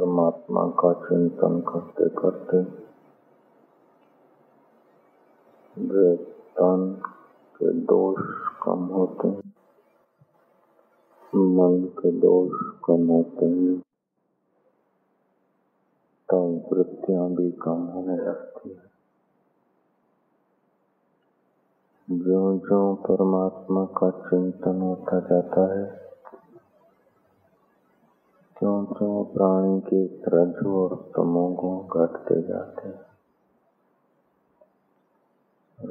परमात्मा का चिंतन करते करते वे तन के दोष कम होते हैं, मन के दोष कम होते हैं, तब वृत्तियां भी कम होने लगती है। ज्यों ज्यों परमात्मा का चिंतन होता जाता है, त्यों त्यों प्राणी के रजो और तमोगुण घटते जाते हैं।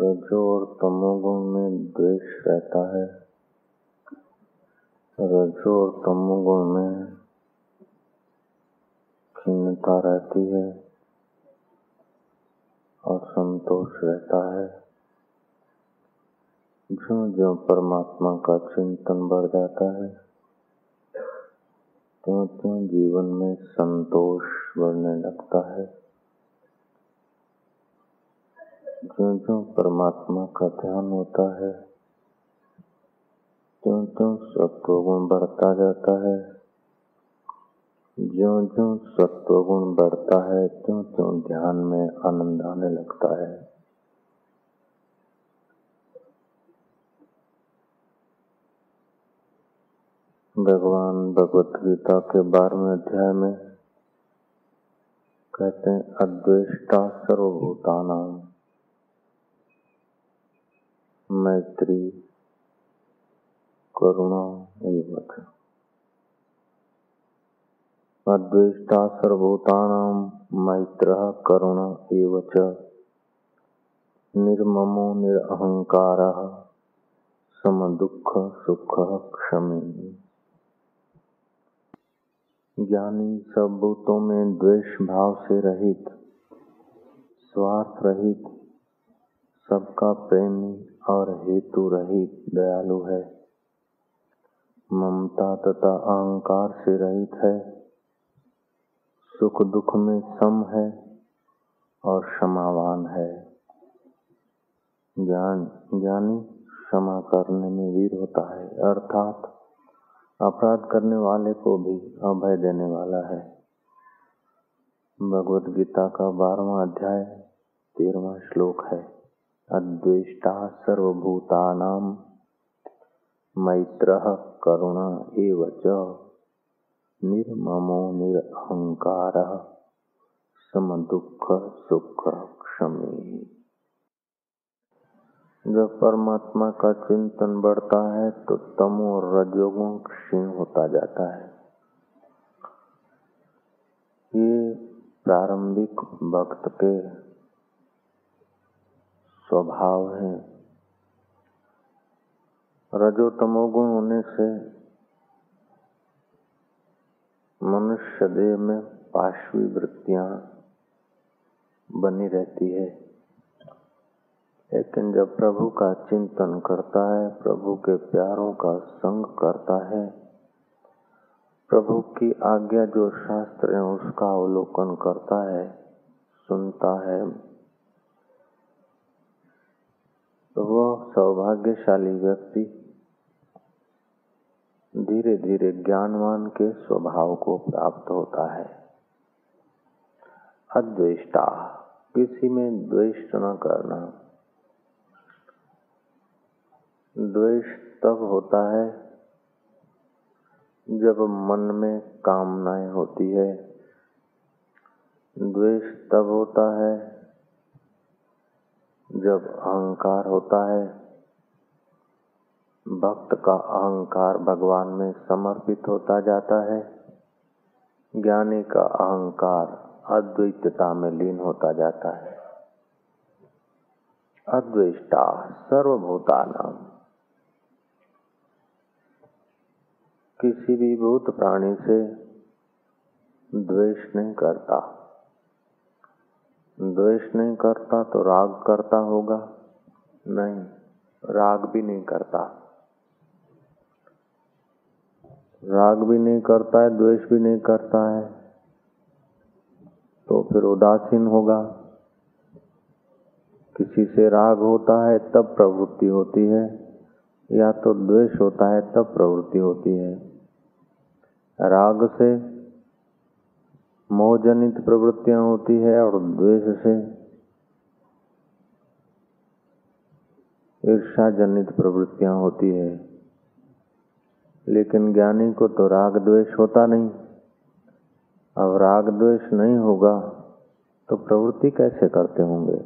रजो और तमोगुण में द्वेष रहता है, रजो और तमोगुण में खिन्नता रहती है, असंतोष रहता है। ज्यों ज्यों परमात्मा का चिंतन बढ़ जाता है, त्यों त्यों जीवन में संतोष बढ़ने लगता है। ज्यों ज्यों परमात्मा का ध्यान होता है, त्यों त्यों सत्वगुण बढ़ता जाता है। ज्यों ज्यों सत्वगुण बढ़ता है, त्यों त्यों ध्यान में आनंद आने लगता है। भगवान भगवत गीता के 12वें अध्याय में कहते हैं, अद्वेष्टा सर्वभूतानां मैत्री करुणा एव च। अद्वेष्टा सर्वभूतानां मैत्रः करुणा एव च, निर्ममो निरहंकारः समदुःख सुखः क्षमी। ज्ञानी सब भूतों में द्वेष भाव से रहित, स्वार्थ रहित, सबका प्रेमी और हेतु रहित दयालु है। ममता तथा अहंकार से रहित है, सुख दुख में सम है और क्षमावान है। ज्ञानी क्षमा करने में वीर होता है, अर्थात अपराध करने वाले को भी अभय देने वाला है। भगवत गीता का 12वां अध्याय 13वां श्लोक है, अद्वेष्टा सर्वभूतानां मैत्रः करुणा एव च, निर्ममो निरहंकारः समदुःख सुख क्षमी। जब परमात्मा का चिंतन बढ़ता है तो तमो और रजोगुण क्षीण होता जाता है। ये प्रारंभिक भक्त के स्वभाव है। रजो तमोगुण होने से मनुष्य देह में पाशवी वृत्तियां बनी रहती है, लेकिन जब प्रभु का चिंतन करता है, प्रभु के प्यारों का संग करता है, प्रभु की आज्ञा जो शास्त्र है उसका अवलोकन करता है, सुनता है, तो वह सौभाग्यशाली व्यक्ति धीरे धीरे ज्ञानवान के स्वभाव को प्राप्त होता है। अद्वेष्टा, किसी में द्वेष न करना। द्वेष तब होता है जब मन में कामनाएं होती है, द्वेष तब होता है जब अहंकार होता है। भक्त का अहंकार भगवान में समर्पित होता जाता है, ज्ञानी का अहंकार अद्वैतता में लीन होता जाता है। अद्वेष्टा सर्वभूतानां, किसी भी भूत प्राणी से द्वेष नहीं करता। द्वेष नहीं करता तो राग करता होगा? नहीं, राग भी नहीं करता। राग भी नहीं करता है, द्वेष भी नहीं करता है, तो फिर उदासीन होगा। किसी से राग होता है तब प्रवृत्ति होती है, या तो द्वेष होता है तब प्रवृत्ति होती है। राग से मोहजनित प्रवृत्तियां होती है और द्वेष से ईर्षाजनित प्रवृत्तियां होती है। लेकिन ज्ञानी को तो राग द्वेष होता नहीं। अब राग द्वेष नहीं होगा तो प्रवृत्ति कैसे करते होंगे?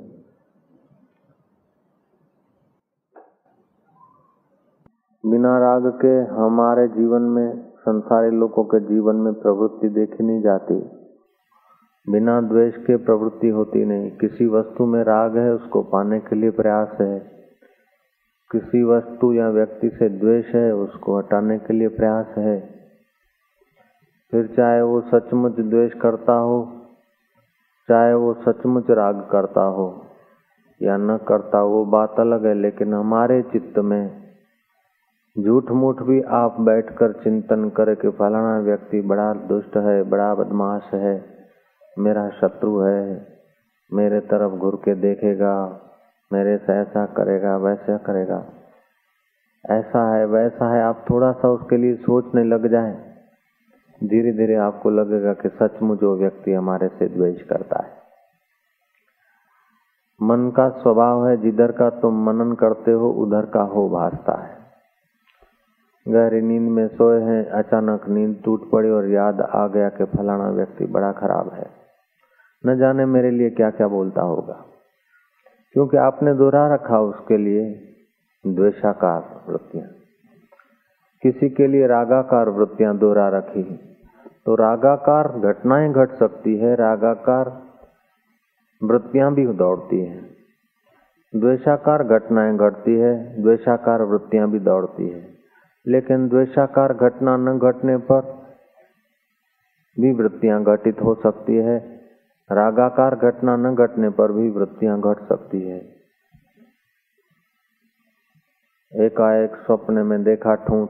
बिना राग के हमारे जीवन में, संसारी लोगों के जीवन में प्रवृत्ति देखी नहीं जाती। बिना द्वेष के प्रवृत्ति होती नहीं। किसी वस्तु में राग है उसको पाने के लिए प्रयास है, किसी वस्तु या व्यक्ति से द्वेष है उसको हटाने के लिए प्रयास है। फिर चाहे वो सचमुच द्वेष करता हो, चाहे वो सचमुच राग करता हो या न करता हो, वो बात अलग है। लेकिन हमारे चित्त में झूठ मूठ भी आप बैठकर चिंतन करे कि फलाना व्यक्ति बड़ा दुष्ट है, बड़ा बदमाश है, मेरा शत्रु है, मेरे तरफ घूर के देखेगा, मेरे से ऐसा करेगा, वैसा करेगा, ऐसा है वैसा है। आप थोड़ा सा उसके लिए सोचने लग जाए, धीरे धीरे आपको लगेगा कि सचमुच वो व्यक्ति हमारे से द्वेष करता है। मन का स्वभाव है जिधर का तुम मनन करते हो उधर का हो भासता है। गहरी नींद में सोए हैं, अचानक नींद टूट पड़ी और याद आ गया कि फलाना व्यक्ति बड़ा खराब है, न जाने मेरे लिए क्या क्या बोलता होगा, क्योंकि आपने दोहरा रखा उसके लिए द्वेषाकार वृत्तियां, किसी के लिए रागाकार वृत्तियां दोहरा रखी। तो रागाकार घटनाएं घट सकती है, रागाकार वृत्तियां भी दौड़ती हैं, द्वेषाकार घटनाएं घटती है, द्वेषाकार वृत्तियां भी दौड़ती है। लेकिन द्वेषाकार घटना न घटने पर भी वृत्तियां घटित हो सकती है, रागाकार घटना न घटने पर भी वृत्तियां घट सकती है। एकाएक स्वप्न में देखा ठूंठ,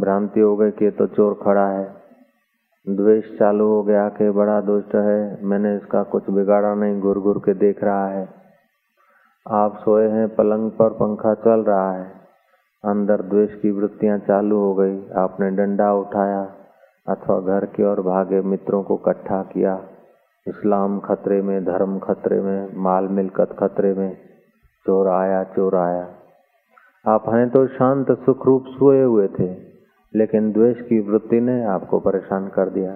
भ्रांति हो गई कि तो चोर खड़ा है, द्वेष चालू हो गया कि बड़ा दुष्ट है, मैंने इसका कुछ बिगाड़ा नहीं, घूर घूर के देख रहा है। आप सोए हैं, पलंग पर पंखा चल रहा है, अंदर द्वेष की वृत्तियां चालू हो गई। आपने डंडा उठाया अथवा घर की ओर भागे, मित्रों को इकट्ठा किया, इस्लाम खतरे में, धर्म खतरे में, माल मिलकत खतरे में, चोर आया चोर आया। आप हैं तो शांत सुखरूप सोए हुए थे, लेकिन द्वेष की वृत्ति ने आपको परेशान कर दिया।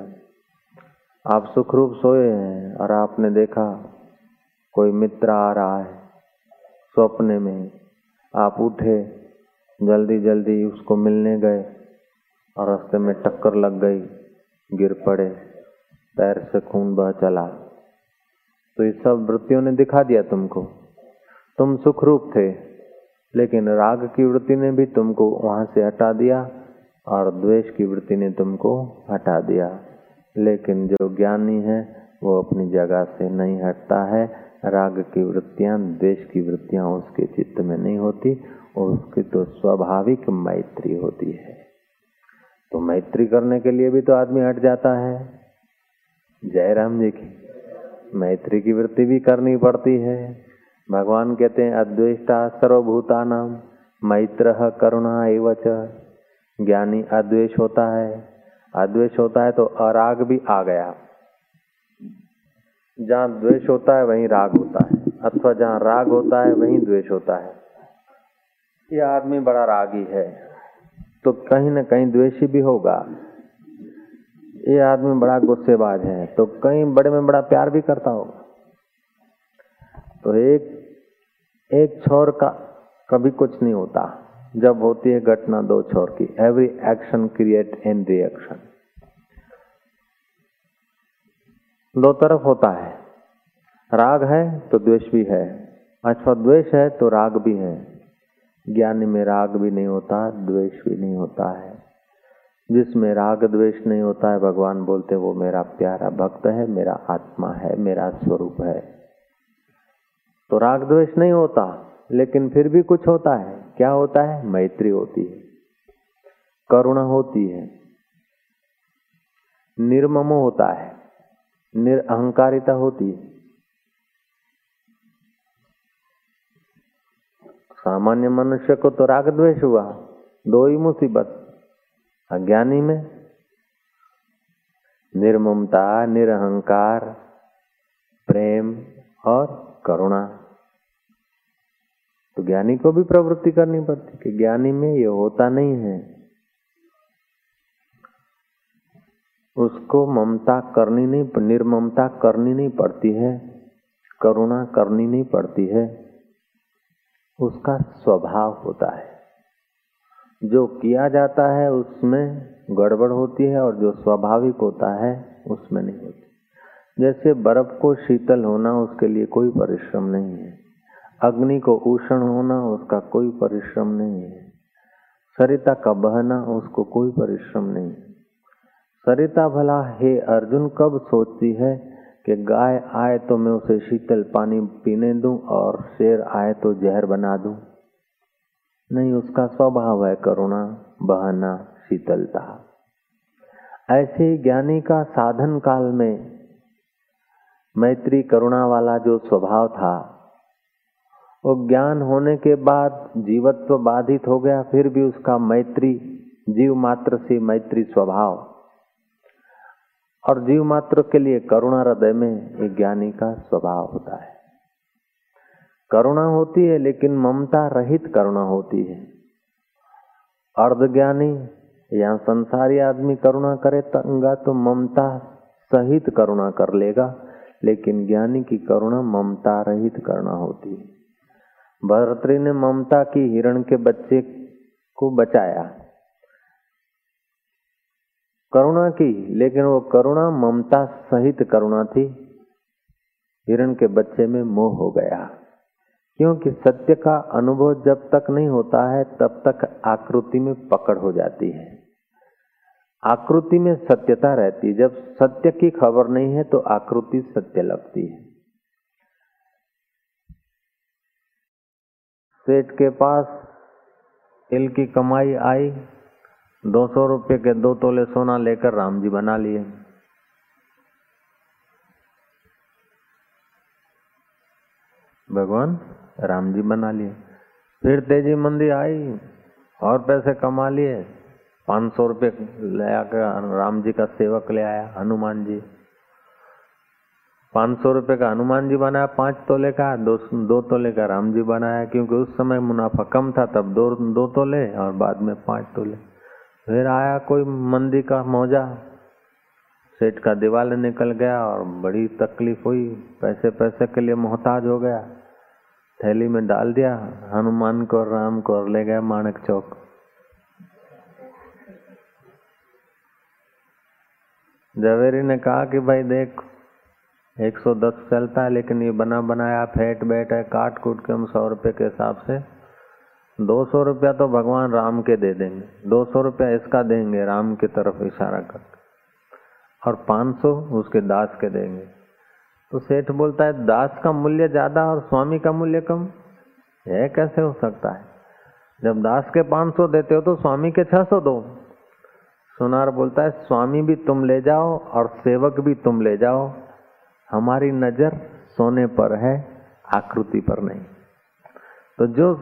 आप सुखरूप सोए हैं और आपने देखा कोई मित्र आ रहा है सपने में, आप उठे, जल्दी जल्दी उसको मिलने गए और रास्ते में टक्कर लग गई, गिर पड़े, पैर से खून बह चला। तो ये सब वृत्तियों ने दिखा दिया तुमको। तुम सुखरूप थे, लेकिन राग की वृत्ति ने भी तुमको वहां से हटा दिया और द्वेष की वृत्ति ने तुमको हटा दिया। लेकिन जो ज्ञानी है वो अपनी जगह से नहीं हटता है। राग की वृत्तियां, द्वेष की वृत्तियां उसके चित्त में नहीं होती, और उसकी तो स्वाभाविक मैत्री होती है। तो मैत्री करने के लिए भी तो आदमी हट जाता है। जयराम जी की मैत्री की वृत्ति भी करनी पड़ती है। भगवान कहते हैं अद्वेष्टा सर्वभूतानाम मैत्रः करुणा एव च। ज्ञानी अद्वेष होता है, अद्वेष होता है तो अराग भी आ गया। जहाँ द्वेष होता है वहीं राग होता है, अथवा जहाँ राग होता है वहीं द्वेष होता है। यह आदमी बड़ा रागी है तो कहीं न कहीं द्वेषी भी होगा। ये आदमी बड़ा गुस्सेबाज है तो कहीं बड़े में बड़ा प्यार भी करता होगा। तो एक छोर का कभी कुछ नहीं होता। जब होती है घटना दो छोर की, every action create an reaction, दो तरफ होता है। राग है तो द्वेष भी है, अथवा द्वेष है तो राग भी है। ज्ञानी में राग भी नहीं होता, द्वेष भी नहीं होता है। जिसमें राग द्वेष नहीं होता है, भगवान बोलते वो मेरा प्यारा भक्त है, मेरा आत्मा है, मेरा स्वरूप है। तो राग द्वेष नहीं होता, लेकिन फिर भी कुछ होता है। क्या होता है? मैत्री होती है, करुणा होती है, निर्मम होता है, निरअहंकारिता होती है। सामान्य मनुष्य को तो राग द्वेष हुआ, दो ही मुसीबत। अज्ञानी में निर्ममता, निरहंकार, प्रेम और करुणा। तो ज्ञानी को भी प्रवृत्ति करनी पड़ती कि ज्ञानी में ये होता नहीं है, उसको ममता करनी नहीं, निर्ममता करनी नहीं पड़ती है, करुणा करनी नहीं पड़ती है, उसका स्वभाव होता है। जो किया जाता है उसमें गड़बड़ होती है और जो स्वाभाविक होता है उसमें नहीं होती। जैसे बर्फ को शीतल होना उसके लिए कोई परिश्रम नहीं है, अग्नि को उष्ण होना उसका कोई परिश्रम नहीं है, सरिता का बहना उसको कोई परिश्रम नहीं है। सरिता भला हे अर्जुन कब सोचती है कि गाय आए तो मैं उसे शीतल पानी पीने दूं और शेर आए तो जहर बना दूं? नहीं, उसका स्वभाव है करुणा, बहना, शीतलता। ऐसे ज्ञानी का साधन काल में मैत्री करुणा वाला जो स्वभाव था वो ज्ञान होने के बाद जीवत्व बाधित हो गया, फिर भी उसका मैत्री, जीव मात्र से मैत्री स्वभाव और जीव मात्र के लिए करुणा हृदय में ज्ञानी का स्वभाव होता है। करुणा होती है लेकिन ममता रहित करुणा होती है। अर्धज्ञानी या संसारी आदमी करुणा करेगा तो ममता सहित करुणा कर लेगा, लेकिन ज्ञानी की करुणा ममता रहित करुणा होती है। भर्तृहरि ने ममता की हिरण के बच्चे को बचाया, करुणा की, लेकिन वो करुणा ममता सहित करुणा थी। हिरण के बच्चे में मोह हो गया, क्योंकि सत्य का अनुभव जब तक नहीं होता है तब तक आकृति में पकड़ हो जाती है, आकृति में सत्यता रहती है। जब सत्य की खबर नहीं है तो आकृति सत्य लगती है। सेठ के पास इल की कमाई आई, 200 रुपये के 2 तोले सोना लेकर राम जी बना लिए। भगवान राम जी बना लिए। फिर तेजी मंदी आई और पैसे कमा लिए, 500 रुपये ले आकर राम जी का सेवक ले आया हनुमान जी। 500 रुपये का हनुमान जी बनाया, 5 तोले का, 2 तोले का राम जी बनाया, क्योंकि उस समय मुनाफा कम था, तब 2 तोले और बाद में 5 तोले। फिर आया कोई मंदी का मौजा, सेठ का दिवाला निकल गया और बड़ी तकलीफ हुई, पैसे के लिए मोहताज हो गया। थैली में डाल दिया हनुमान को और राम को और ले गया माणक चौक। जवेरी ने कहा कि भाई देख 110 चलता है, लेकिन ये बना बनाया फेंट बैठ है, काट कूट के हम 100 रुपये के हिसाब से 200 रुपया तो भगवान राम के दे देंगे, 200 रुपया इसका देंगे राम की तरफ इशारा करके, और 500 उसके दास के देंगे। तो सेठ बोलता है दास का मूल्य ज्यादा और स्वामी का मूल्य कम, यह कैसे हो सकता है? जब दास के 500 देते हो तो स्वामी के 600 दो। सुनार बोलता है स्वामी भी तुम ले जाओ और सेवक भी तुम ले जाओ, हमारी नजर सोने पर है, आकृति पर नहीं। तो जो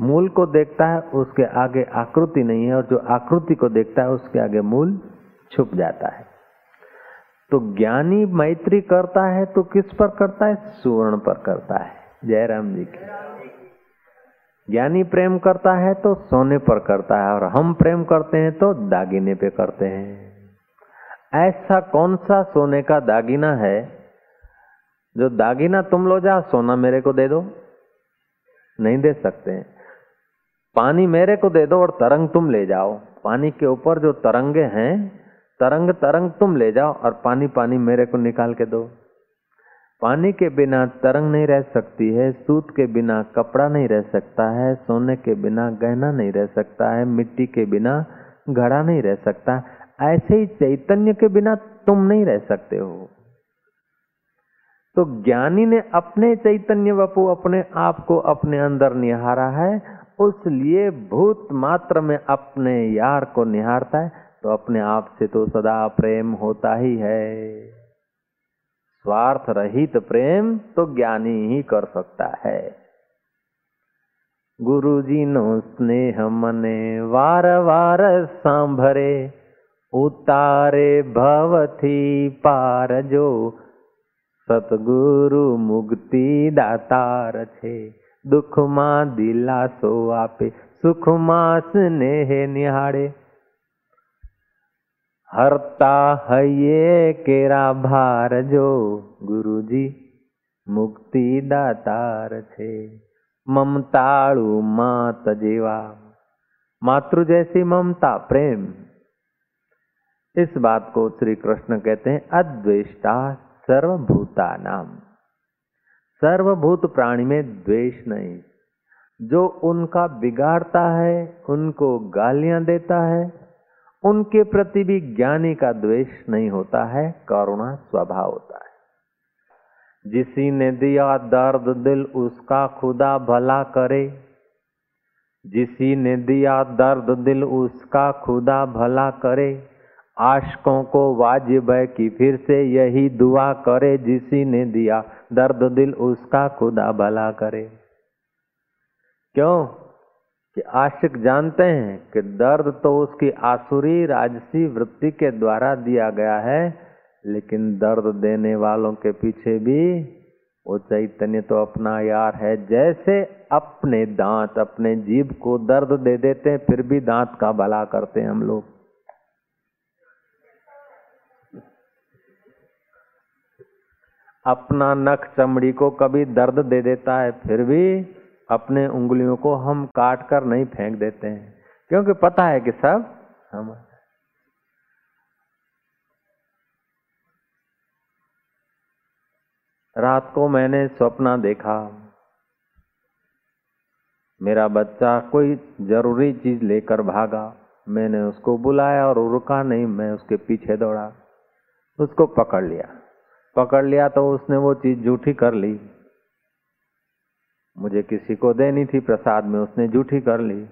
मूल को देखता है उसके आगे आकृति नहीं है, और जो आकृति को देखता है उसके आगे मूल छुप जाता है। तो ज्ञानी मैत्री करता है तो किस पर करता है? सुवर्ण पर करता है, जयराम जी की। ज्ञानी प्रेम करता है तो सोने पर करता है, और हम प्रेम करते हैं तो दागिने पे करते हैं। ऐसा कौन सा सोने का दागिना है जो दागिना तुम लो जाओ सोना मेरे को दे दो? नहीं दे सकते हैं। पानी मेरे को दे दो और तरंग तुम ले जाओ। पानी के ऊपर जो तरंगे हैं, तरंग तुम ले जाओ और पानी मेरे को निकाल के दो। पानी के बिना तरंग नहीं रह सकती है, सूत के बिना कपड़ा नहीं रह सकता है, सोने के बिना गहना नहीं रह सकता है, मिट्टी के बिना घड़ा नहीं रह सकता। ऐसे ही चैतन्य के बिना तुम नहीं रह सकते हो। तो ज्ञानी ने अपने चैतन्य वपु, अपने आप को अपने अंदर निहारा है, उसलिए भूत मात्र में अपने यार को निहारता है। तो अपने आप से तो सदा प्रेम होता ही है। स्वार्थ रहित प्रेम तो ज्ञानी ही कर सकता है। गुरुजी नो स्नेह मने वार वार सांभरे उतारे भवथी पार जो सतगुरु मुक्ति दातार छे। दुख में दिलासो आपे, सुख में स्नेह निहाड़े। हरता हये केरा भार जो गुरुजी मुक्ति दातार छे। ममताळु मात जेवा, मातृ जैसी ममता प्रेम, इस बात को श्री कृष्ण कहते हैं अद्वेष्टा सर्वभूतानाम। सर्वभूत प्राणी में द्वेष नहीं। जो उनका बिगाड़ता है, उनको गालियां देता है, उनके प्रति भी ज्ञानी का द्वेष नहीं होता है, करुणा स्वभाव होता है। जिसी ने दिया दर्द दिल उसका खुदा भला करे, जिसी ने दिया दर्द दिल उसका खुदा भला करे। आशिकों को वाजिब है कि फिर से यही दुआ करे, जिसी ने दिया दर्द दिल उसका खुदा भला करे। क्यों कि आशिक जानते हैं कि दर्द तो उसकी आसुरी राजसी वृत्ति के द्वारा दिया गया है, लेकिन दर्द देने वालों के पीछे भी वो चैतन्य तो अपना यार है। जैसे अपने दांत, अपने जीभ को दर्द दे देते हैं, फिर भी दांत का भला करते हैं हम लोग। अपना नख चमड़ी को कभी दर्द दे देता है, फिर भी अपने उंगलियों को हम काट कर नहीं फेंक देते हैं, क्योंकि पता है कि सब हमारा। रात को मैंने सपना देखा, मेरा बच्चा कोई जरूरी चीज लेकर भागा। मैंने उसको बुलाया और रुका नहीं, मैं उसके पीछे दौड़ा, उसको पकड़ लिया तो उसने वो चीज झूठी कर ली। मुझे किसी को देनी थी प्रसाद में, उसने झूठी कर ली।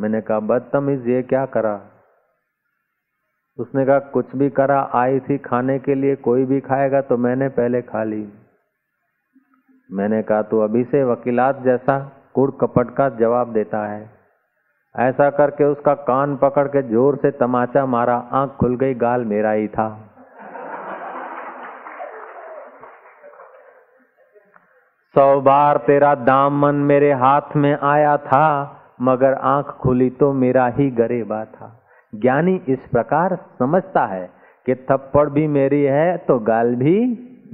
मैंने कहा बदतमीज, ये क्या करा? उसने कहा कुछ भी करा, आई थी खाने के लिए, कोई भी खाएगा तो मैंने पहले खा ली। मैंने कहा तू अभी से वकीलात जैसा कूड़ कपट का जवाब देता है। ऐसा करके उसका कान पकड़ के जोर से तमाचा मारा, आंख खुल गई, गाल मेरा ही था। सौ बार तेरा दामन मेरे हाथ में आया था, मगर आंख खुली तो मेरा ही गरेबा था। ज्ञानी इस प्रकार समझता है कि थप्पड़ भी मेरी है तो गाल भी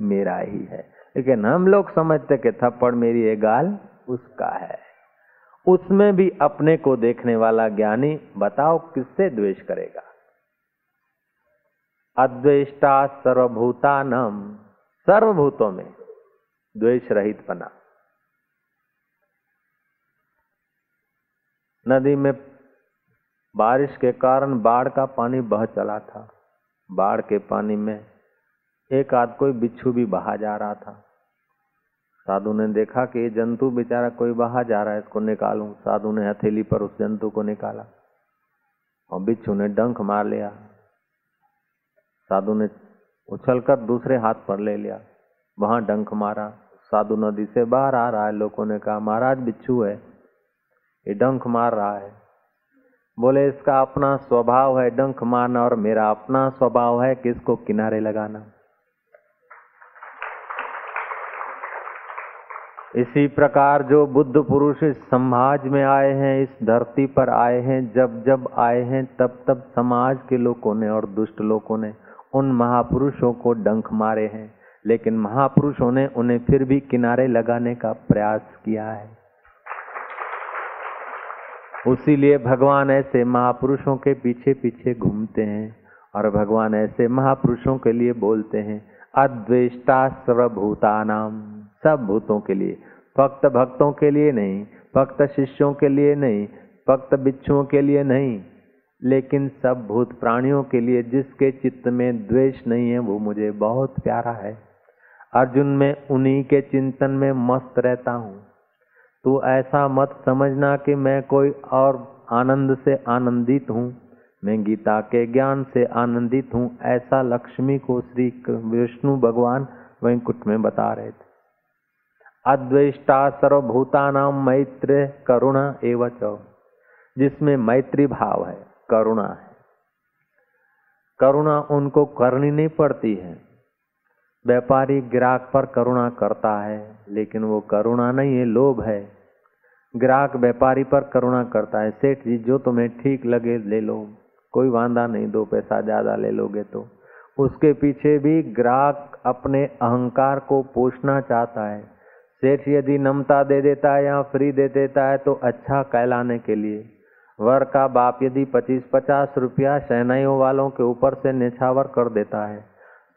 मेरा ही है, लेकिन हम लोग समझते कि थप्पड़ मेरी है, गाल उसका है। उसमें भी अपने को देखने वाला ज्ञानी बताओ किससे द्वेष करेगा? अद्वेष्टा सर्वभूतानाम, सर्वभूतों में द्वेष रहित बना। नदी में बारिश के कारण बाढ़ का पानी बह चला था। बाढ़ के पानी में एक आध कोई बिच्छू भी बहा जा रहा था। साधु ने देखा कि ये जंतु बेचारा कोई बहा जा रहा है, इसको निकालूं। साधु ने हथेली पर उस जंतु को निकाला और बिच्छू ने डंक मार लिया। साधु ने उछलकर दूसरे हाथ पर ले लिया, वहां डंक मारा। साधु नदी से बाहर आ रहा है, लोगों ने कहा महाराज बिच्छू है, ये डंक मार रहा है। बोले इसका अपना स्वभाव है डंक मारना, और मेरा अपना स्वभाव है कि इसको किनारे लगाना। इसी प्रकार जो बुद्ध पुरुष इस समाज में आए हैं, इस धरती पर आए हैं, जब जब आए हैं तब तब समाज के लोगों ने और दुष्ट लोगों ने उन महापुरुषों को डंक मारे हैं, लेकिन महापुरुषों ने उन्हें फिर भी किनारे लगाने का प्रयास किया है। उसी लिए भगवान ऐसे महापुरुषों के पीछे पीछे घूमते हैं और भगवान ऐसे महापुरुषों के लिए बोलते हैं अद्वेष्टा सर्वभूतानाम, सब भूतों के लिए। भक्त भक्तों के लिए नहीं, भक्त शिष्यों के लिए नहीं, भक्त बिच्छुओं के लिए नहीं, लेकिन सब भूत प्राणियों के लिए। जिसके चित्त में द्वेष नहीं है वो मुझे बहुत प्यारा है। अर्जुन मैं उन्हीं के चिंतन में मस्त रहता हूँ। तू ऐसा मत समझना कि मैं कोई और आनंद से आनंदित हूँ, मैं गीता के ज्ञान से आनंदित हूँ, ऐसा लक्ष्मी को श्री विष्णु भगवान वैकुंठ में बता रहे थे। अद्वेष्टा सर्वभूतानां मैत्री करुणा एवं च, जिसमें मैत्री भाव है, करुणा है। करुणा उनको करनी नहीं पड़ती है। व्यापारी ग्राहक पर करुणा करता है, लेकिन वो करुणा नहीं है, लोभ है। ग्राहक व्यापारी पर करुणा करता है, सेठ जी जो तुम्हें ठीक लगे ले लो, कोई वांधा नहीं, 2 पैसा ज्यादा ले लोगे तो। उसके पीछे भी ग्राहक अपने अहंकार को पोषना चाहता है। सेठ यदि नमता दे देता है या फ्री दे देता है तो अच्छा कहलाने के लिए। वर का बाप यदि 25-50 रुपया शहनाइयों वालों के ऊपर से निछावर कर देता है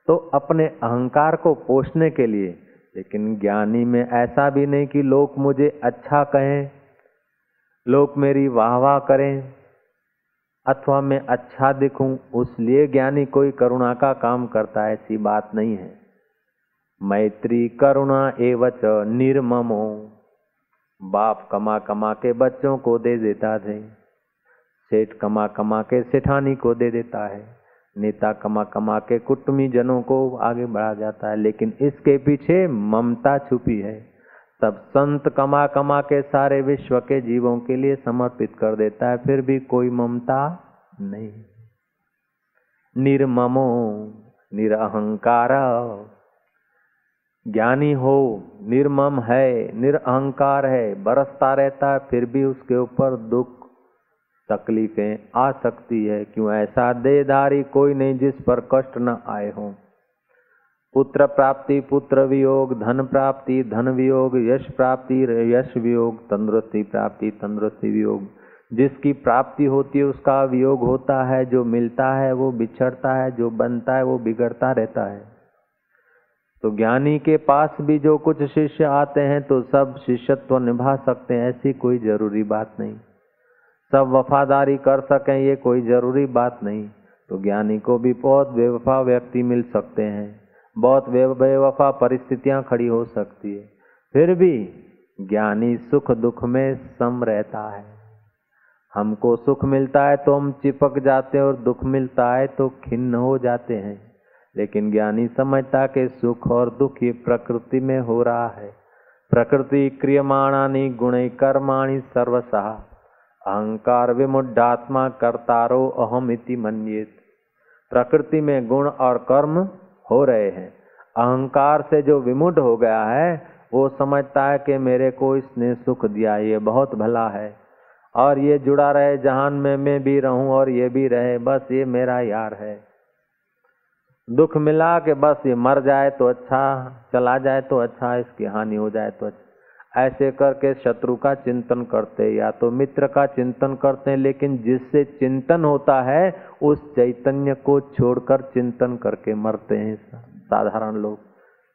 तो अपने अहंकार को पोषने के लिए। लेकिन ज्ञानी में ऐसा भी नहीं कि लोग मुझे अच्छा कहें, लोग मेरी वाहवाह करें अथवा मैं अच्छा दिखूं, उसलिए ज्ञानी कोई करुणा का काम करता है, ऐसी बात नहीं है। मैत्री करुणा एवच निर्ममो। बाप कमा कमा के बच्चों को दे देता है, सेठ कमा कमा के सेठानी को दे देता है, नेता कमा कमा के कुटुंबी जनों को आगे बढ़ा जाता है, लेकिन इसके पीछे ममता छुपी है। तब संत कमा कमा के सारे विश्व के जीवों के लिए समर्पित कर देता है, फिर भी कोई ममता नहीं। निर्ममो निरअहंकार। ज्ञानी हो, निर्मम है, निरअहंकार है, बरसता रहता है, फिर भी उसके ऊपर दुख तकलीफें आ सकती है। क्यों? ऐसा देहधारी कोई नहीं जिस पर कष्ट न आए हों। पुत्र प्राप्ति पुत्र वियोग, धन प्राप्ति धन वियोग, यश प्राप्ति यश वियोग, तंदुरुस्ती प्राप्ति तंदुरुस्ती वियोग। जिसकी प्राप्ति होती है उसका वियोग होता है, जो मिलता है वो बिछड़ता है, जो बनता है वो बिगड़ता रहता है। तो ज्ञानी के पास भी जो कुछ शिष्य आते हैं तो सब शिष्यत्व निभा सकते हैं, ऐसी कोई जरूरी बात नहीं। सब वफादारी कर सकें ये कोई जरूरी बात नहीं। तो ज्ञानी को भी बहुत बेवफा व्यक्ति मिल सकते हैं, बहुत बेवफा परिस्थितियां खड़ी हो सकती है, फिर भी ज्ञानी सुख दुख में सम रहता है। हमको सुख मिलता है तो हम चिपक जाते हैं और दुख मिलता है तो खिन्न हो जाते हैं, लेकिन ज्ञानी समझता कि सुख और दुख ये प्रकृति में हो रहा है। प्रकृति क्रियमाणानि गुणै कर्माणि सर्वशः, अहंकार विमुढ़ात्मा कर्तारो अहम इति मन्येत। प्रकृति में गुण और कर्म हो रहे हैं, अहंकार से जो विमुढ़ हो गया है वो समझता है कि मेरे को इसने सुख दिया, ये बहुत भला है, और ये जुड़ा रहे जहान में, मैं भी रहूं और ये भी रहे, बस ये मेरा यार है। दुख मिला कि बस ये मर जाए तो अच्छा, चला जाए तो अच्छा, इसकी हानि हो जाए तो अच्छा। ऐसे करके शत्रु का चिंतन करते या तो मित्र का चिंतन करते हैं, लेकिन जिससे चिंतन होता है उस चैतन्य को छोड़कर चिंतन करके मरते हैं साधारण लोग।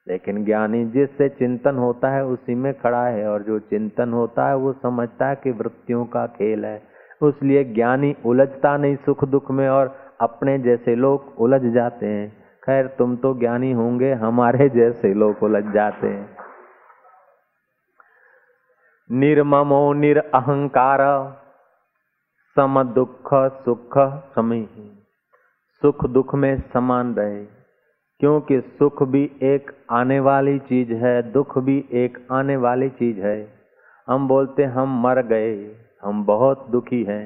लेकिन ज्ञानी जिससे चिंतन होता है उसी में खड़ा है, और जो चिंतन होता है वो समझता है कि वृत्तियों का खेल है, उसलिए ज्ञानी उलझता नहीं सुख दुख में, और अपने जैसे लोग उलझ जाते हैं। खैर तुम तो ज्ञानी होंगे, हमारे जैसे लोग उलझ जाते हैं। निर्ममो निरअहंकार सम दुख सुख समी, सुख दुख में समान रहे, क्योंकि सुख भी एक आने वाली चीज है, दुख भी एक आने वाली चीज है। हम बोलते हम मर गए, हम बहुत दुखी हैं।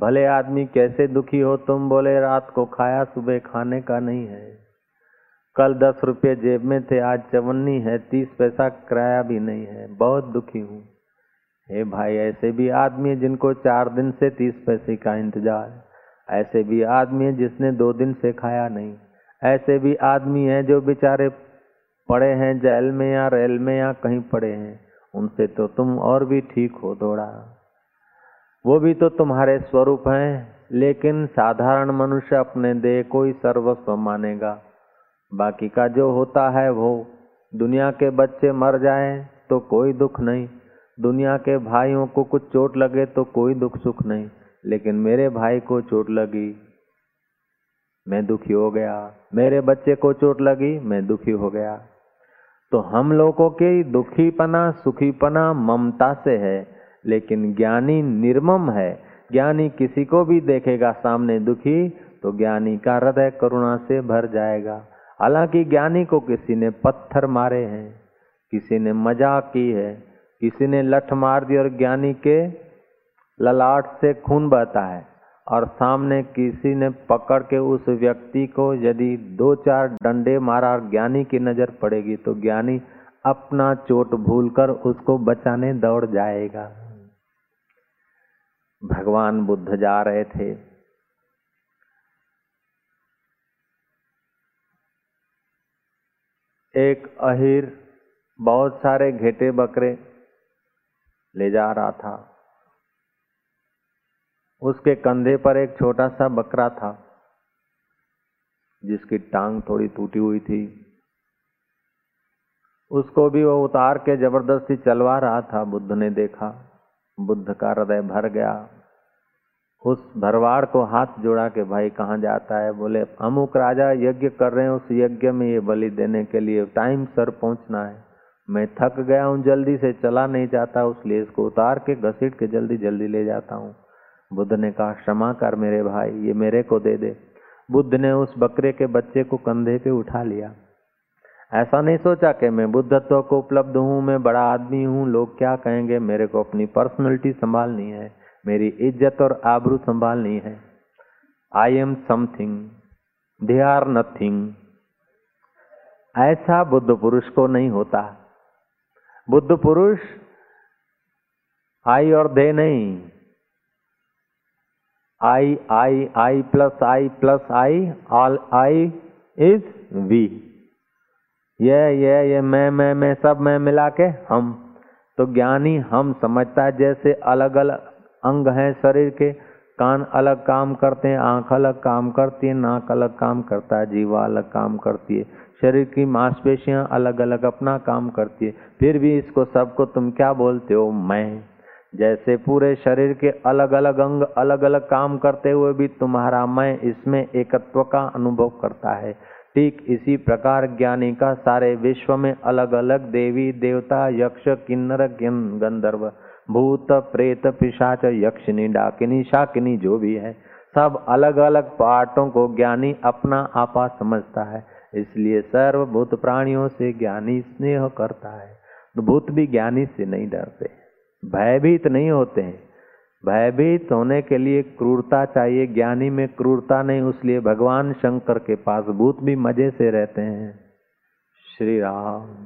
भले आदमी कैसे दुखी हो, तुम बोले रात को खाया सुबह खाने का नहीं है, कल 10 रुपये जेब में थे आज 54 है, 30 पैसा किराया भी नहीं है, बहुत दुखी हूँ। हे भाई, ऐसे भी आदमी है जिनको 4 दिन से 30 पैसे का इंतजार, ऐसे भी आदमी है जिसने 2 दिन से खाया नहीं, ऐसे भी आदमी है जो बेचारे पड़े हैं जेल में या रेल में या कहीं पड़े हैं, उनसे तो तुम और भी ठीक हो थोड़ा। वो भी तो तुम्हारे स्वरूप हैं, लेकिन साधारण मनुष्य अपने देह को ही सर्वस्व मानेगा, बाकी का जो होता है वो। दुनिया के बच्चे मर जाएं तो कोई दुख नहीं, दुनिया के भाइयों को कुछ चोट लगे तो कोई दुख सुख नहीं, लेकिन मेरे भाई को चोट लगी मैं दुखी हो गया, मेरे बच्चे को चोट लगी मैं दुखी हो गया। तो हम लोगों की दुखीपना सुखीपना ममता से है, लेकिन ज्ञानी निर्मम है। ज्ञानी किसी को भी देखेगा सामने दुखी तो ज्ञानी का हृदय करुणा से भर जाएगा। हालांकि ज्ञानी को किसी ने पत्थर मारे हैं, किसी ने मजाक की है, किसी ने लठ मार दी और ज्ञानी के ललाट से खून बहता है, और सामने किसी ने पकड़ के उस व्यक्ति को यदि दो चार डंडे मारा और ज्ञानी की नजर पड़ेगी तो ज्ञानी अपना चोट भूलकर उसको बचाने दौड़ जाएगा। भगवान बुद्ध जा रहे थे, एक अहीर बहुत सारे घेटे बकरे ले जा रहा था। उसके कंधे पर एक छोटा सा बकरा था जिसकी टांग थोड़ी टूटी हुई थी। उसको भी वो उतार के जबरदस्ती चलवा रहा था। बुद्ध ने देखा, बुद्ध का हृदय भर गया। उस भरवाड़ को हाथ जोड़ा के भाई कहाँ जाता है? बोले अमुक राजा यज्ञ कर रहे हैं, उस यज्ञ में ये बलि देने के लिए टाइम सर पहुंचना है। मैं थक गया हूँ, जल्दी से चला नहीं जाता, इसलिए इसको उतार के घसीट के जल्दी जल्दी ले जाता हूँ। बुद्ध ने कहा क्षमा कर मेरे भाई, ये मेरे को दे दे। बुद्ध ने उस बकरे के बच्चे को कंधे पे उठा लिया। ऐसा नहीं सोचा कि मैं बुद्धत्व को उपलब्ध हूँ, मैं बड़ा आदमी हूँ, लोग क्या कहेंगे, मेरे को अपनी पर्सनैलिटी संभालनी है, मेरी इज्जत और आबरू संभालनी है। I am something, they are nothing. ऐसा बुद्ध पुरुष को नहीं होता। बुद्ध पुरुष आई और दे नहीं, I I I plus I plus I, all I is we. ये मैं सब मैं मिला के हम। तो ज्ञानी हम समझता है जैसे अलग अलग अंग हैं शरीर के, कान अलग काम करते हैं, आंख अलग काम करती है, नाक अलग काम करता है, जीवा अलग काम करती है, शरीर की मांसपेशियां अलग अलग अपना काम करती है, फिर भी इसको सबको तुम क्या बोलते हो? मैं। जैसे पूरे शरीर के अलग अलग अंग अलग अलग काम करते हुए भी तुम्हारा मैं इसमें एकत्व का अनुभव करता है। ठीक इसी प्रकार ज्ञानी का सारे विश्व में अलग अलग देवी देवता, यक्ष किन्नर गंधर्व, भूत प्रेत पिशाच, यक्षिनी डाकिनी शाकिनी जो भी है, सब अलग अलग पार्टों को ज्ञानी अपना आपा समझता है। इसलिए सर्वभूत प्राणियों से ज्ञानी स्नेह करता है। भूत भी ज्ञानी से नहीं डरते, भयभीत नहीं होते हैं। भयभीत होने के लिए क्रूरता चाहिए, ज्ञानी में क्रूरता नहीं। इसलिए भगवान शंकर के पास भूत भी मजे से रहते हैं। श्री राम।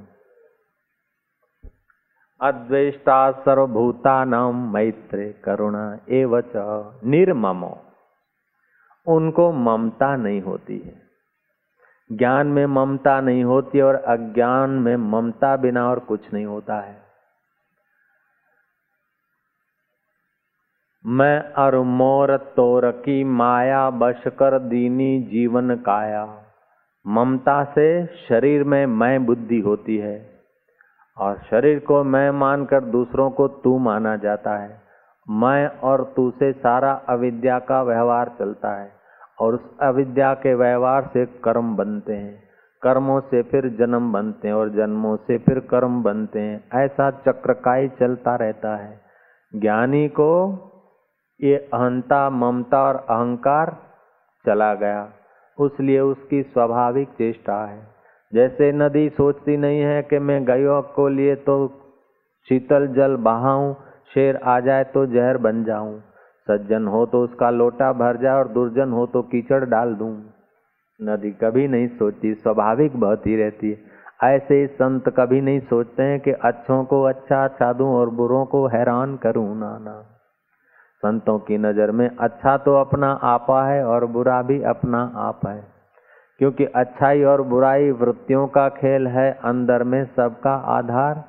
अद्वेष्टा सर्वभूतानां मैत्री करुणा एवच निर्ममो। उनको ममता नहीं होती है। ज्ञान में ममता नहीं होती और अज्ञान में ममता बिना और कुछ नहीं होता है। मैं अर मोर तोर की माया बश कर दीनी जीवन काया। ममता से शरीर में मैं बुद्धि होती है और शरीर को मैं मानकर दूसरों को तू माना जाता है। मैं और तू से सारा अविद्या का व्यवहार चलता है और उस अविद्या के व्यवहार से कर्म बनते हैं, कर्मों से फिर जन्म बनते हैं और जन्मों से फिर कर्म बनते हैं। ऐसा चक्रकाय चलता रहता है। ज्ञानी को ये अहंता ममता और अहंकार चला गया, उसलिए उसकी स्वाभाविक चेष्टा है। जैसे नदी सोचती नहीं है कि मैं गायों को लिए तो शीतल जल बहाऊं, शेर आ जाए तो जहर बन जाऊं, सज्जन हो तो उसका लोटा भर जाए और दुर्जन हो तो कीचड़ डाल दूं। नदी कभी नहीं सोचती, स्वाभाविक बहती रहती है। ऐसे ही संत कभी नहीं सोचते हैं कि अच्छों को अच्छा साधूं और बुरों को हैरान करूं। नाना, संतों की नज़र में अच्छा तो अपना आपा है और बुरा भी अपना आप है, क्योंकि अच्छाई और बुराई वृत्तियों का खेल है, अंदर में सबका आधार।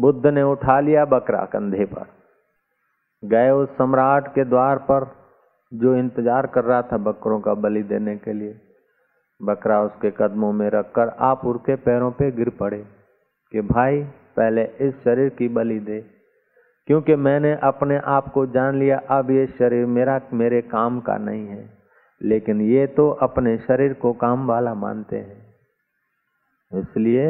बुद्ध ने उठा लिया बकरा कंधे पर, गए उस सम्राट के द्वार पर जो इंतजार कर रहा था बकरों का बलि देने के लिए। बकरा उसके कदमों में रखकर आप उनके पैरों पे गिर पड़े कि भाई पहले इस शरीर की बलि दे, क्योंकि मैंने अपने आप को जान लिया। अब ये शरीर मेरा मेरे काम का नहीं है, लेकिन ये तो अपने शरीर को काम वाला मानते हैं, इसलिए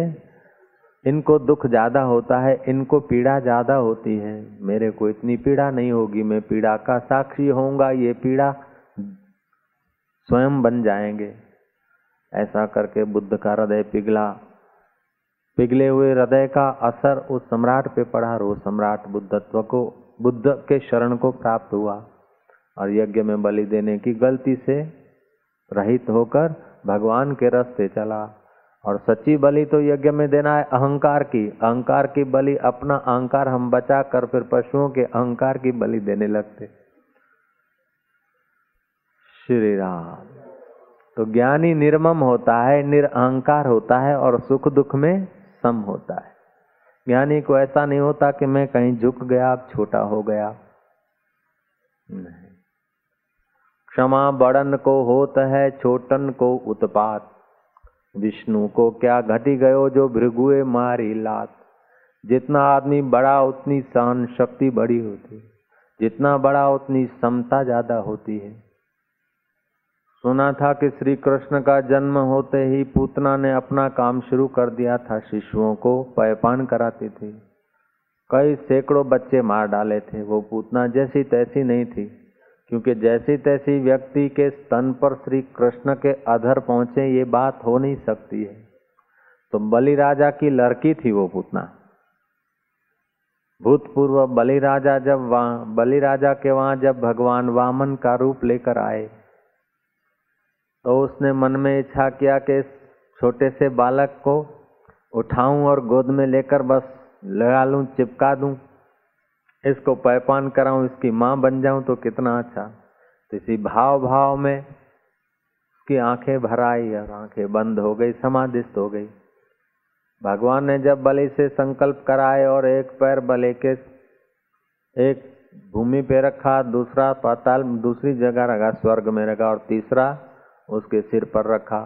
इनको दुख ज़्यादा होता है, इनको पीड़ा ज़्यादा होती है। मेरे को इतनी पीड़ा नहीं होगी, मैं पीड़ा का साक्षी होऊंगा, ये पीड़ा स्वयं बन जाएंगे। ऐसा करके बुद्ध का हृदय पिघला। पिघले हुए हृदय का असर उस सम्राट पे पड़ा और वो सम्राट बुद्धत्व को बुद्ध के शरण को प्राप्त हुआ। और यज्ञ में बलि देने की गलती से रहित होकर भगवान के रास्ते चला। और सच्ची बलि तो यज्ञ में देना है अहंकार की। अहंकार की बलि, अपना अहंकार हम बचा कर फिर पशुओं के अहंकार की बलि देने लगते। श्री राम। तो ज्ञानी निर्मम होता है, निरअहंकार होता है और सुख दुख में सम होता है। ज्ञानी को ऐसा नहीं होता कि मैं कहीं झुक गया, अब छोटा हो गया। नहीं, क्षमा बड़न को होत है, छोटन को उत्पात। विष्णु को क्या घटी गयो, जो भृगुए मारी लात। जितना आदमी बड़ा उतनी सहन शक्ति बड़ी होती है, जितना बड़ा उतनी क्षमता ज्यादा होती है। सुना था कि श्री कृष्ण का जन्म होते ही पूतना ने अपना काम शुरू कर दिया था, शिशुओं को पयपान कराती थी। कई सैकड़ों बच्चे मार डाले थे। वो पूतना जैसी तैसी नहीं थी, क्योंकि जैसी तैसी व्यक्ति के स्तन पर श्री कृष्ण के अधर पहुंचे ये बात हो नहीं सकती है। तो बलि राजा की लड़की थी वो पूतना। भूतपूर्व बलि राजा के वहां जब भगवान वामन का रूप लेकर आए तो उसने मन में इच्छा किया कि छोटे से बालक को उठाऊं और गोद में लेकर बस लगा लूं, चिपका दूं, इसको पैपान कराऊं, इसकी मां बन जाऊं तो कितना अच्छा। तो इसी भाव में उसकी आंखें भर आई और आंखें बंद हो गई, समाधिस्थ हो गई। भगवान ने जब बलि से संकल्प कराए और एक पैर बलि के एक भूमि पे रखा, दूसरा पाताल दूसरी जगह रखा, स्वर्ग में रखा, और तीसरा उसके सिर पर रखा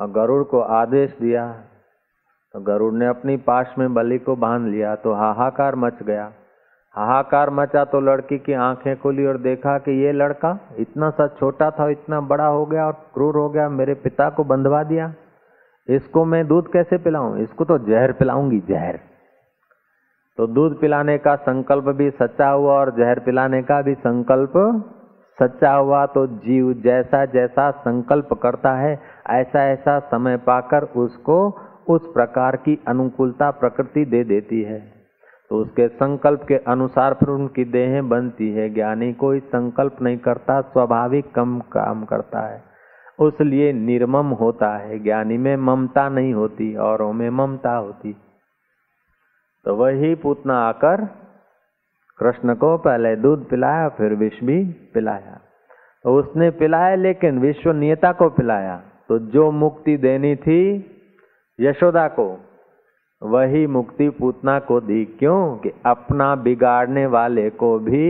और गरुड़ को आदेश दिया। तो गरुड़ ने अपनी पाश में बलि को बांध लिया। तो हाहाकार मच गया। हाहाकार मचा तो लड़की की आंखें खुली और देखा कि ये लड़का इतना सा छोटा था, इतना बड़ा हो गया और क्रूर हो गया, मेरे पिता को बंधवा दिया। इसको मैं दूध कैसे पिलाऊं, इसको तो जहर पिलाऊंगी, जहर। तो दूध पिलाने का संकल्प भी सच्चा हुआ और जहर पिलाने का भी संकल्प सच्चा हुआ। तो जीव जैसा जैसा संकल्प करता है ऐसा ऐसा समय पाकर उसको उस प्रकार की अनुकूलता प्रकृति दे देती है। तो उसके संकल्प के अनुसार फिर उनकी देहें बनती है। ज्ञानी कोई संकल्प नहीं करता, स्वाभाविक कम काम करता है, उसलिए निर्मम होता है। ज्ञानी में ममता नहीं होती, औरों में ममता होती। तो वही पूतना आकर कृष्ण को पहले दूध पिलाया, फिर विष भी पिलाया। तो उसने पिलाया लेकिन विश्वनीयता को पिलाया। तो जो मुक्ति देनी थी यशोदा को, वही मुक्ति पूतना को दी। क्यों कि अपना बिगाड़ने वाले को भी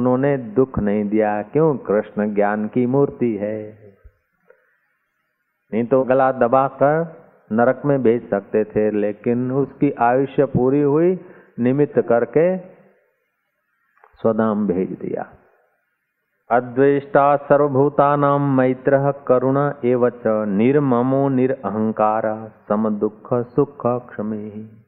उन्होंने दुख नहीं दिया। क्यों, कृष्ण ज्ञान की मूर्ति है, नहीं तो गला दबाकर नरक में भेज सकते थे। लेकिन उसकी आयुष्य पूरी हुई, निमित्त करके स्वधाम भेज दिया। अद्वेष्टा सर्वभूतानां मैत्रः करुण एवच निर्ममो निरअहंकार समदुःख सुख क्षमेहि।